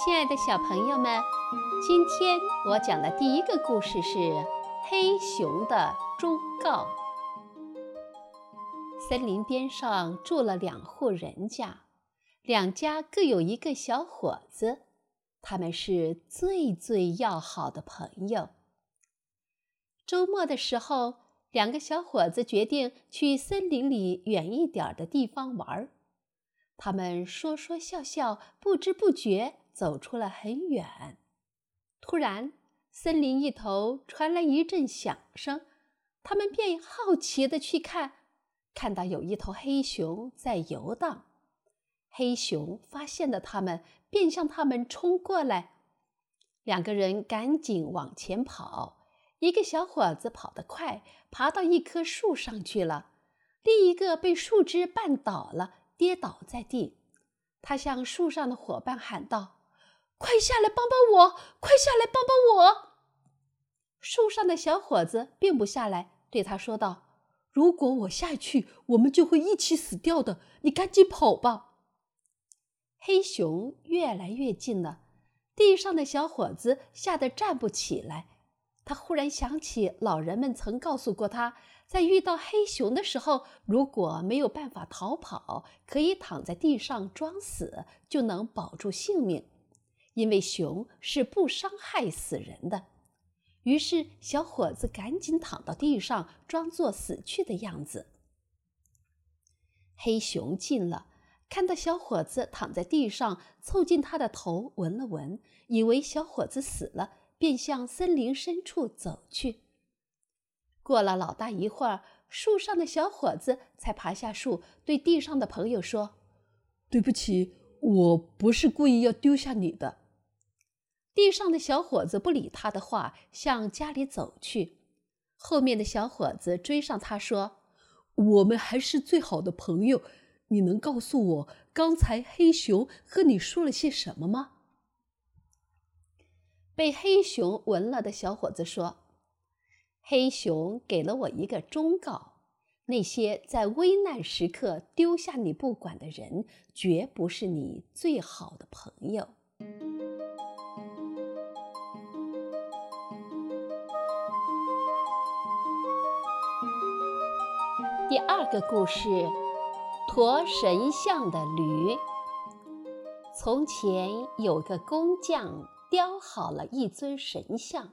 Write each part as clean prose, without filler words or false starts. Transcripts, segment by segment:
亲爱的小朋友们，今天我讲的第一个故事是《黑熊的忠告》。森林边上住了两户人家，两家各有一个小伙子，他们是最要好的朋友。周末的时候，两个小伙子决定去森林里远一点的地方玩。他们说说笑笑，不知不觉走出了很远。突然，森林一头传来一阵响声，他们便好奇地去看，看到有一头黑熊在游荡。黑熊发现了他们，便向他们冲过来。两个人赶紧往前跑，一个小伙子跑得快，爬到一棵树上去了，另一个被树枝绊倒了，跌倒在地。他向树上的伙伴喊道：快下来帮帮我！快下来帮帮我！树上的小伙子并不下来，对他说道：如果我下去，我们就会一起死掉的，你赶紧跑吧。黑熊越来越近了，地上的小伙子吓得站不起来。他忽然想起老人们曾告诉过他，在遇到黑熊的时候，如果没有办法逃跑，可以躺在地上装死，就能保住性命。因为熊是不伤害死人的，于是小伙子赶紧躺到地上，装作死去的样子。黑熊近了，看到小伙子躺在地上，凑近他的头闻了闻，以为小伙子死了，便向森林深处走去。过了老大一会儿，树上的小伙子才爬下树，对地上的朋友说：对不起，我不是故意要丢下你的。地上的小伙子不理他的话，向家里走去。后面的小伙子追上他说：我们还是最好的朋友，你能告诉我刚才黑熊和你说了些什么吗？被黑熊闻了的小伙子说：黑熊给了我一个忠告，那些在危难时刻丢下你不管的人，绝不是你最好的朋友。第二个故事，驮神像的驴。从前有个工匠雕好了一尊神像，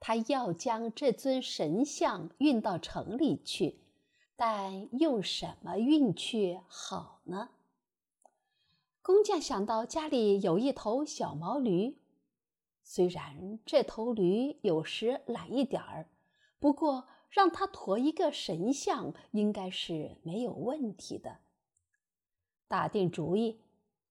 他要将这尊神像运到城里去，但用什么运去好呢？工匠想到家里有一头小毛驴，虽然这头驴有时懒一点儿，不过让他驮一个神像应该是没有问题的。打定主意，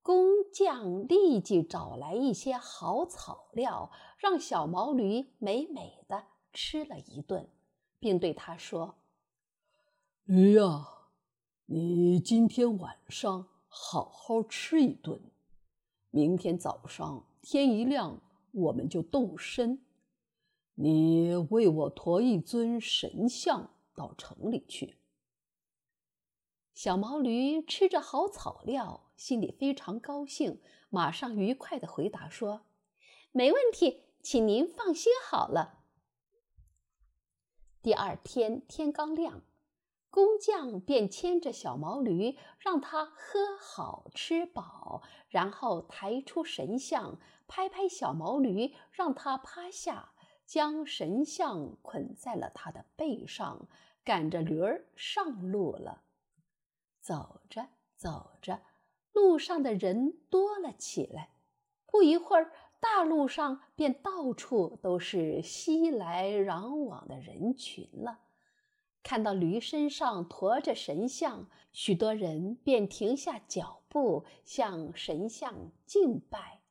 工匠立即找来一些好草料，让小毛驴美美的吃了一顿，并对他说：驴啊，你今天晚上好好吃一顿，明天早上天一亮我们就动身。你为我驮一尊神像到城里去。小毛驴吃着好草料，心里非常高兴，马上愉快地回答说：没问题，请您放心好了。第二天天刚亮，工匠便牵着小毛驴，让它喝好吃饱，然后抬出神像，拍拍小毛驴，让它趴下，将神像捆在了他的背上，赶着驴儿上路了。走着走着，路上的人多了起来，不一会儿，大路上便到处都是熙来攘往的人群了。看到驴身上驮着神像，许多人便停下脚步，向神像敬拜。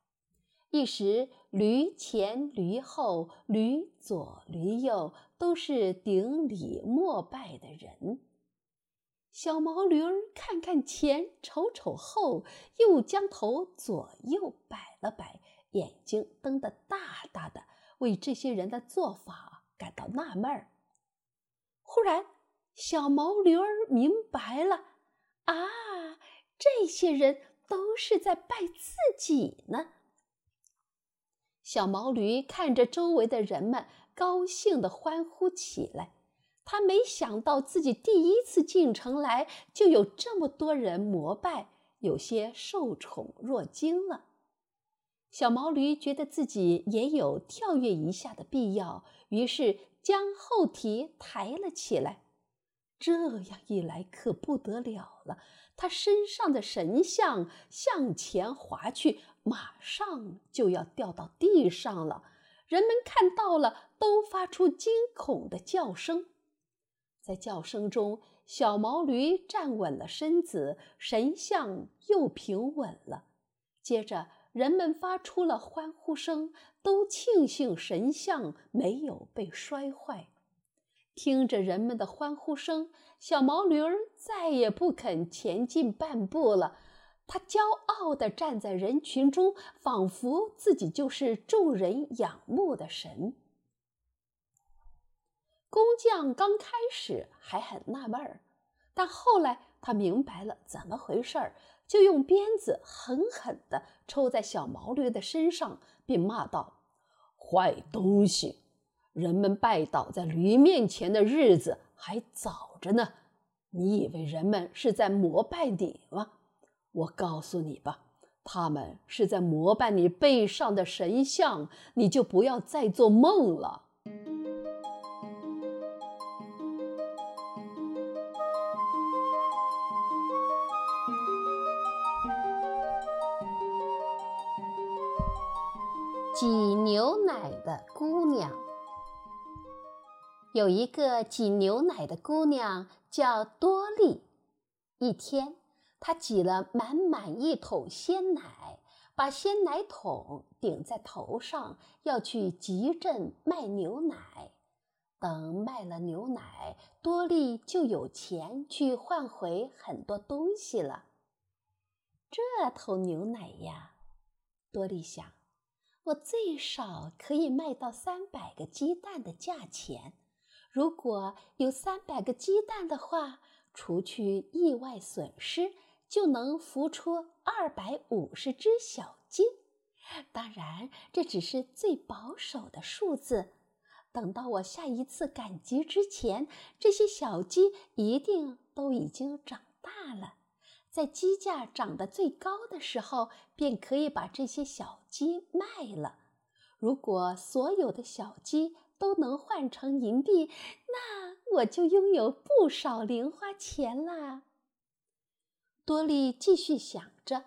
一时，驴前驴后，驴左驴右，都是顶礼膜拜的人。小毛驴儿看看前，瞅瞅后，又将头左右摆了摆，眼睛瞪得大大的，为这些人的做法感到纳闷儿。忽然，小毛驴儿明白了：啊，这些人都是在拜自己呢。小毛驴看着周围的人们，高兴地欢呼起来。他没想到自己第一次进城来，就有这么多人膜拜，有些受宠若惊了。小毛驴觉得自己也有跳跃一下的必要，于是将后蹄抬了起来。这样一来可不得了了，他身上的神像向前滑去，马上就要掉到地上了。人们看到了，都发出惊恐的叫声。在叫声中，小毛驴站稳了身子，神像又平稳了。接着人们发出了欢呼声，都庆幸神像没有被摔坏。听着人们的欢呼声，小毛驴儿再也不肯前进半步了。他骄傲地站在人群中，仿佛自己就是众人仰慕的神。工匠刚开始还很纳闷儿，但后来他明白了怎么回事儿，就用鞭子狠狠地抽在小毛驴的身上，并骂道：“坏东西，人们拜倒在驴面前的日子还早着呢，你以为人们是在膜拜你吗？我告诉你吧，他们是在膜拜你背上的神像，你就不要再做梦了。”挤牛奶的姑娘。有一个挤牛奶的姑娘叫多莉。一天，她挤了满一桶鲜奶，把鲜奶桶顶在头上，要去集镇卖牛奶。等卖了牛奶，多莉就有钱去换回很多东西了。这桶牛奶呀，多莉想，我最少可以卖到300个鸡蛋的价钱。如果有300个鸡蛋的话，除去意外损失，就能孵出250只小鸡。当然，这只是最保守的数字。等到我下一次赶集之前，这些小鸡一定都已经长大了。在鸡价涨得最高的时候，便可以把这些小鸡卖了。如果所有的小鸡都能换成银币，那我就拥有不少零花钱啦。多莉继续想着，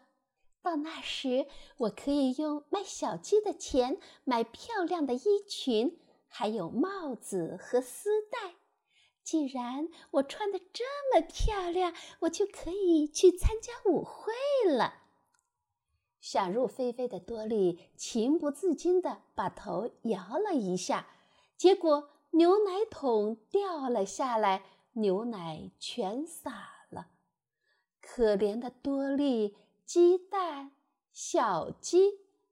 到那时我可以用卖小鸡的钱买漂亮的衣裙，还有帽子和丝带。既然我穿得这么漂亮，我就可以去参加舞会了。想入非非的多莉情不自禁地把头摇了一下，结果牛奶桶掉了下来，牛奶全洒了。可怜的多莉，鸡蛋、小鸡、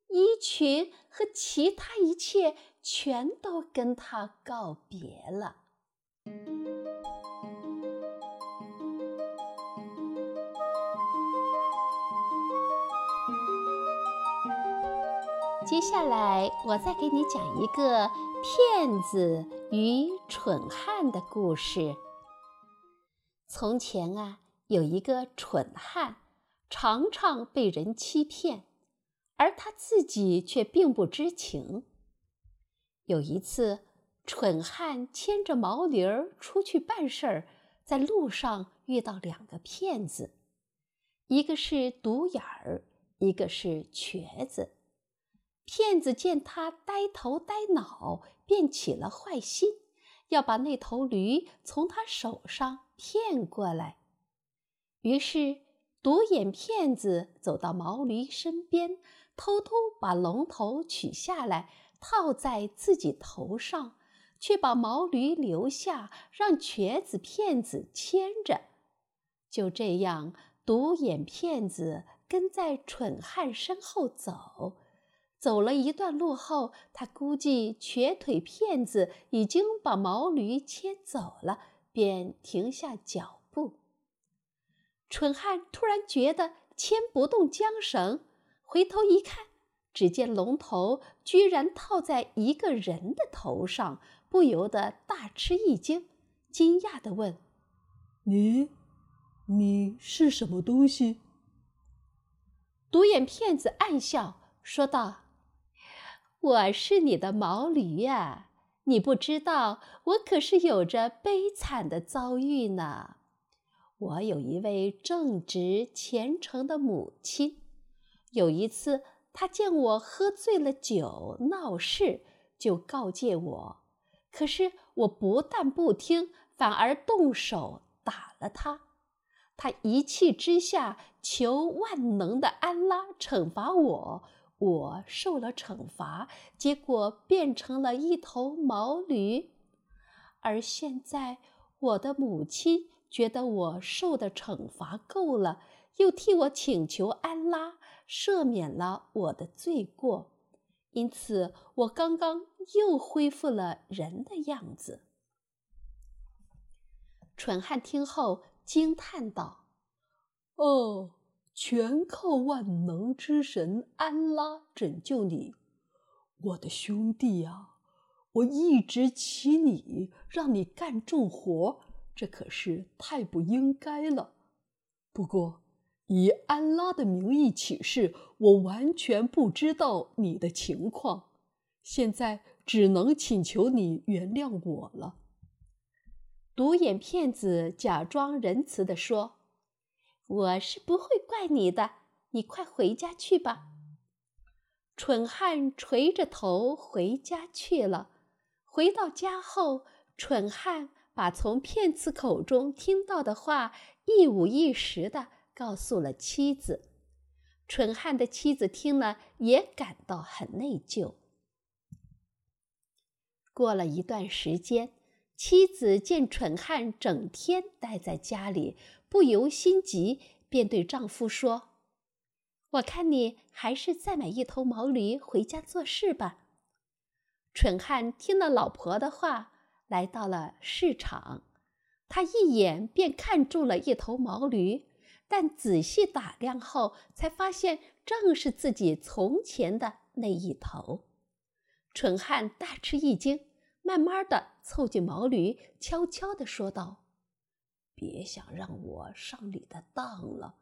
衣裙和其他一切全都跟她告别了。接下来我再给你讲一个骗子与蠢汉的故事。从前啊，有一个蠢汉，常常被人欺骗，而他自己却并不知情。有一次，蠢汉牵着毛驴儿出去办事儿，在路上遇到2个骗子，一个是独眼儿，一个是瘸子。骗子见他呆头呆脑，便起了坏心，要把那头驴从他手上骗过来。于是，独眼骗子走到毛驴身边，偷偷把龙头取下来，套在自己头上，却把毛驴留下，让瘸子骗子牵着。就这样，独眼骗子跟在蠢汉身后走。走了一段路后，他估计瘸腿骗子已经把毛驴牵走了，便停下脚步。蠢汉突然觉得牵不动缰绳，回头一看，只见龙头居然套在一个人的头上，不由得大吃一惊，惊讶地问：“你是什么东西？”独眼骗子暗笑，说道：“我是你的毛驴呀，你不知道，我可是有着悲惨的遭遇呢。我有一位正直虔诚的母亲，有一次她见我喝醉了酒闹事，就告诫我，可是我不但不听，反而动手打了她。她一气之下求万能的安拉惩罚我，我受了惩罚，结果变成了一头毛驴。而现在我的母亲觉得我受的惩罚够了，又替我请求安拉赦免了我的罪过，因此我刚刚又恢复了人的样子。”蠢汉听后惊叹道：“哦，全靠万能之神安拉拯救你，我的兄弟啊，我一直骑你，让你干重活，这可是太不应该了。不过以安拉的名义起誓，我完全不知道你的情况，现在只能请求你原谅我了。”独眼骗子假装仁慈地说：“我是不会怪你的，你快回家去吧。”蠢汉垂着头回家去了。回到家后，蠢汉把从骗子口中听到的话一五一十地告诉了妻子。蠢汉的妻子听了也感到很内疚。过了一段时间，妻子见蠢汉整天待在家里，不由心急，便对丈夫说：“我看你还是再买一头毛驴回家做事吧。”蠢汉听了老婆的话，来到了市场。他一眼便看中了一头毛驴，但仔细打量后才发现正是自己从前的那一头。蠢汉大吃一惊，慢慢地凑近毛驴，悄悄地说道：“别想让我上你的当了，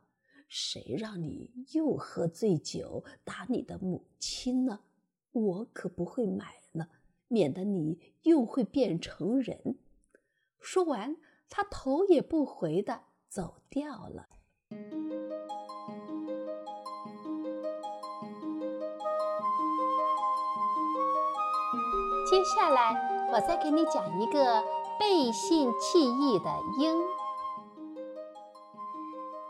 谁让你又喝醉酒打你的母亲呢？我可不会买呢，免得你又会变成人。”说完，他头也不回地走掉了。接下来，我再给你讲一个背信弃义的鹰。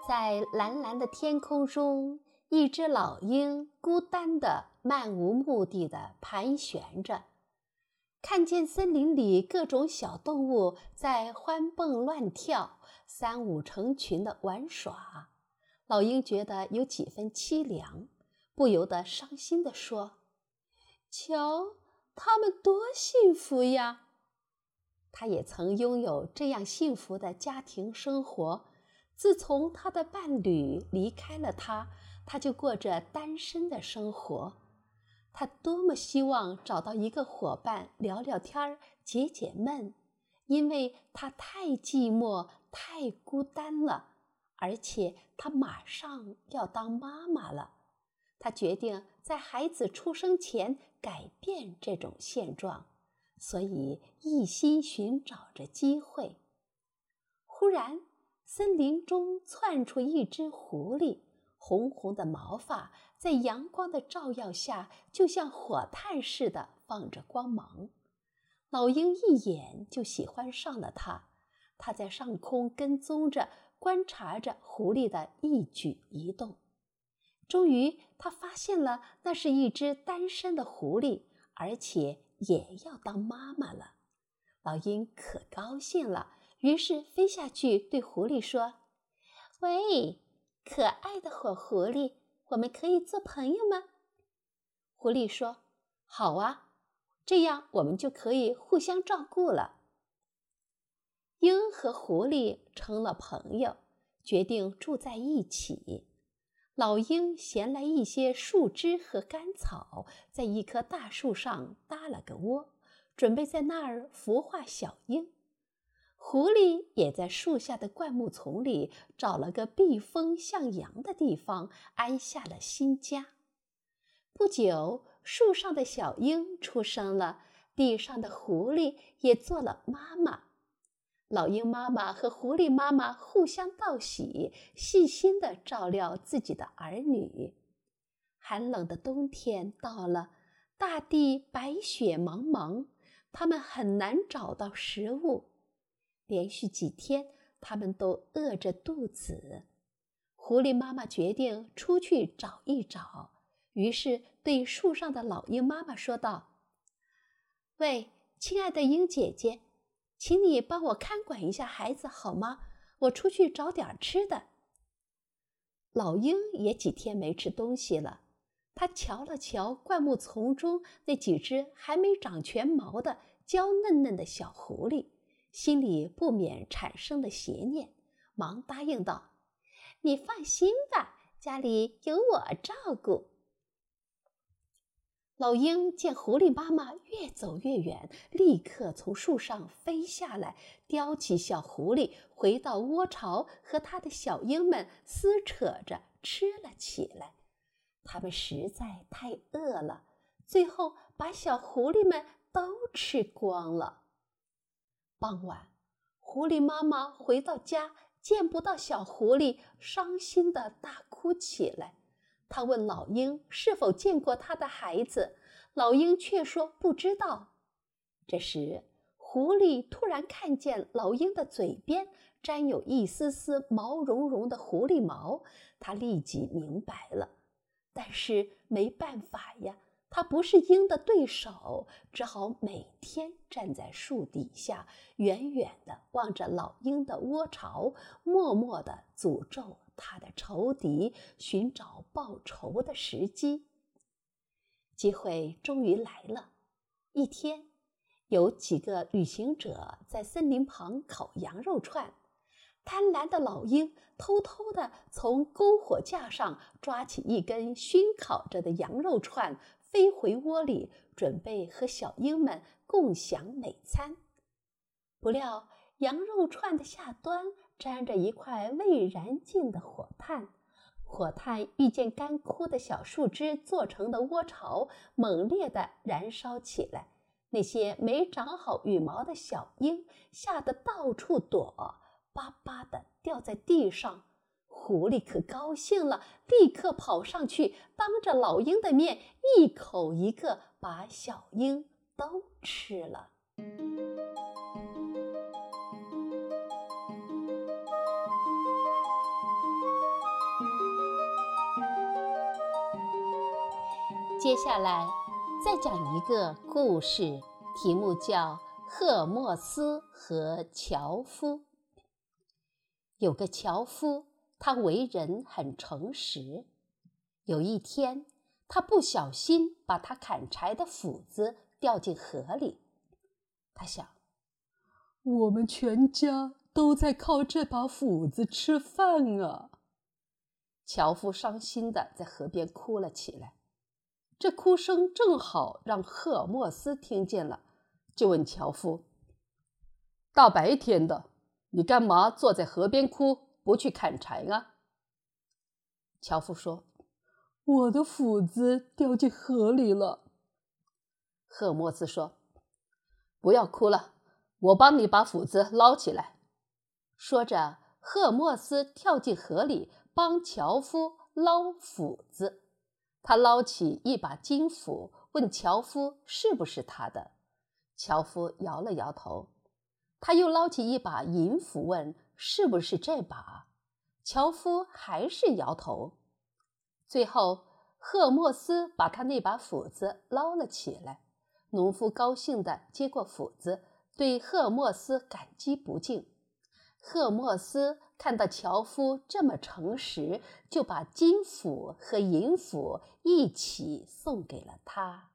在蓝蓝的天空中，一只老鹰孤单地漫无目的地盘旋着。看见森林里各种小动物在欢蹦乱跳，三五成群地玩耍，老鹰觉得有几分凄凉，不由得伤心地说：“瞧，它们多幸福呀！”它也曾拥有这样幸福的家庭生活，自从他的伴侣离开了他，他就过着单身的生活。他多么希望找到一个伙伴聊聊天，解解闷，因为他太寂寞，太孤单了，而且他马上要当妈妈了。他决定在孩子出生前改变这种现状，所以一心寻找着机会。忽然，森林中窜出一只狐狸，红红的毛发在阳光的照耀下，就像火炭似的放着光芒。老鹰一眼就喜欢上了它，它在上空跟踪着，观察着狐狸的一举一动。终于，它发现了那是一只单身的狐狸，而且也要当妈妈了。老鹰可高兴了，于是飞下去对狐狸说：“喂，可爱的火狐狸，我们可以做朋友吗？”狐狸说：“好啊，这样我们就可以互相照顾了。”鹰和狐狸成了朋友，决定住在一起。老鹰衔来一些树枝和干草，在一棵大树上搭了个窝，准备在那儿孵化小鹰。狐狸也在树下的灌木丛里找了个避风向阳的地方，安下了新家。不久，树上的小鹰出生了，地上的狐狸也做了妈妈。老鹰妈妈和狐狸妈妈互相道喜，细心地照料自己的儿女。寒冷的冬天到了，大地白雪茫茫，它们很难找到食物。连续几天，它们都饿着肚子。狐狸妈妈决定出去找一找，于是对树上的老鹰妈妈说道：“喂，亲爱的鹰姐姐，请你帮我看管一下孩子好吗？我出去找点吃的。”老鹰也几天没吃东西了，它瞧了瞧灌木丛中那几只还没长全毛的娇嫩嫩的小狐狸，心里不免产生了邪念，忙答应道：“你放心吧，家里有我照顾。”老鹰见狐狸妈妈越走越远，立刻从树上飞下来，叼起小狐狸，回到窝巢，和它的小鹰们撕扯着吃了起来。它们实在太饿了，最后把小狐狸们都吃光了。傍晚，狐狸妈妈回到家，见不到小狐狸，伤心地大哭起来。他问老鹰是否见过他的孩子，老鹰却说不知道。这时，狐狸突然看见老鹰的嘴边沾有一丝丝毛茸茸的狐狸毛，他立即明白了。但是没办法呀，他不是鹰的对手，只好每天站在树底下，远远地望着老鹰的窝巢，默默地诅咒他的仇敌，寻找报仇的时机。机会终于来了。一天，有几个旅行者在森林旁烤羊肉串，贪婪的老鹰偷偷地从篝火架上抓起一根熏烤着的羊肉串，飞回窝里，准备和小鹰们共享美餐。不料，羊肉串的下端沾着一块未燃尽的火炭，火炭遇见干枯的小树枝做成的窝巢，猛烈地燃烧起来。那些没长好羽毛的小鹰吓得到处躲，巴巴地掉在地上。狐狸可高兴了，立刻跑上去，当着老鹰的面，一口一个把小鹰都吃了。接下来再讲一个故事，题目叫赫墨斯和樵夫。有个樵夫，他为人很诚实。有一天，他不小心把他砍柴的斧子掉进河里。他想，我们全家都在靠这把斧子吃饭啊。樵夫伤心地在河边哭了起来。这哭声正好让赫墨斯听见了，就问樵夫：“大白天的，你干嘛坐在河边哭，不去砍柴啊？”樵夫说：“我的斧子掉进河里了。”赫墨斯说：“不要哭了，我帮你把斧子捞起来。”说着，赫墨斯跳进河里，帮樵夫捞斧子。他捞起一把金斧，问樵夫是不是他的。樵夫摇了摇头。他又捞起一把银斧，问是不是这把。樵夫还是摇头。最后，赫墨斯把他那把斧子捞了起来。农夫高兴地接过斧子，对赫墨斯感激不尽。赫墨斯看到樵夫这么诚实，就把金斧和银斧一起送给了他。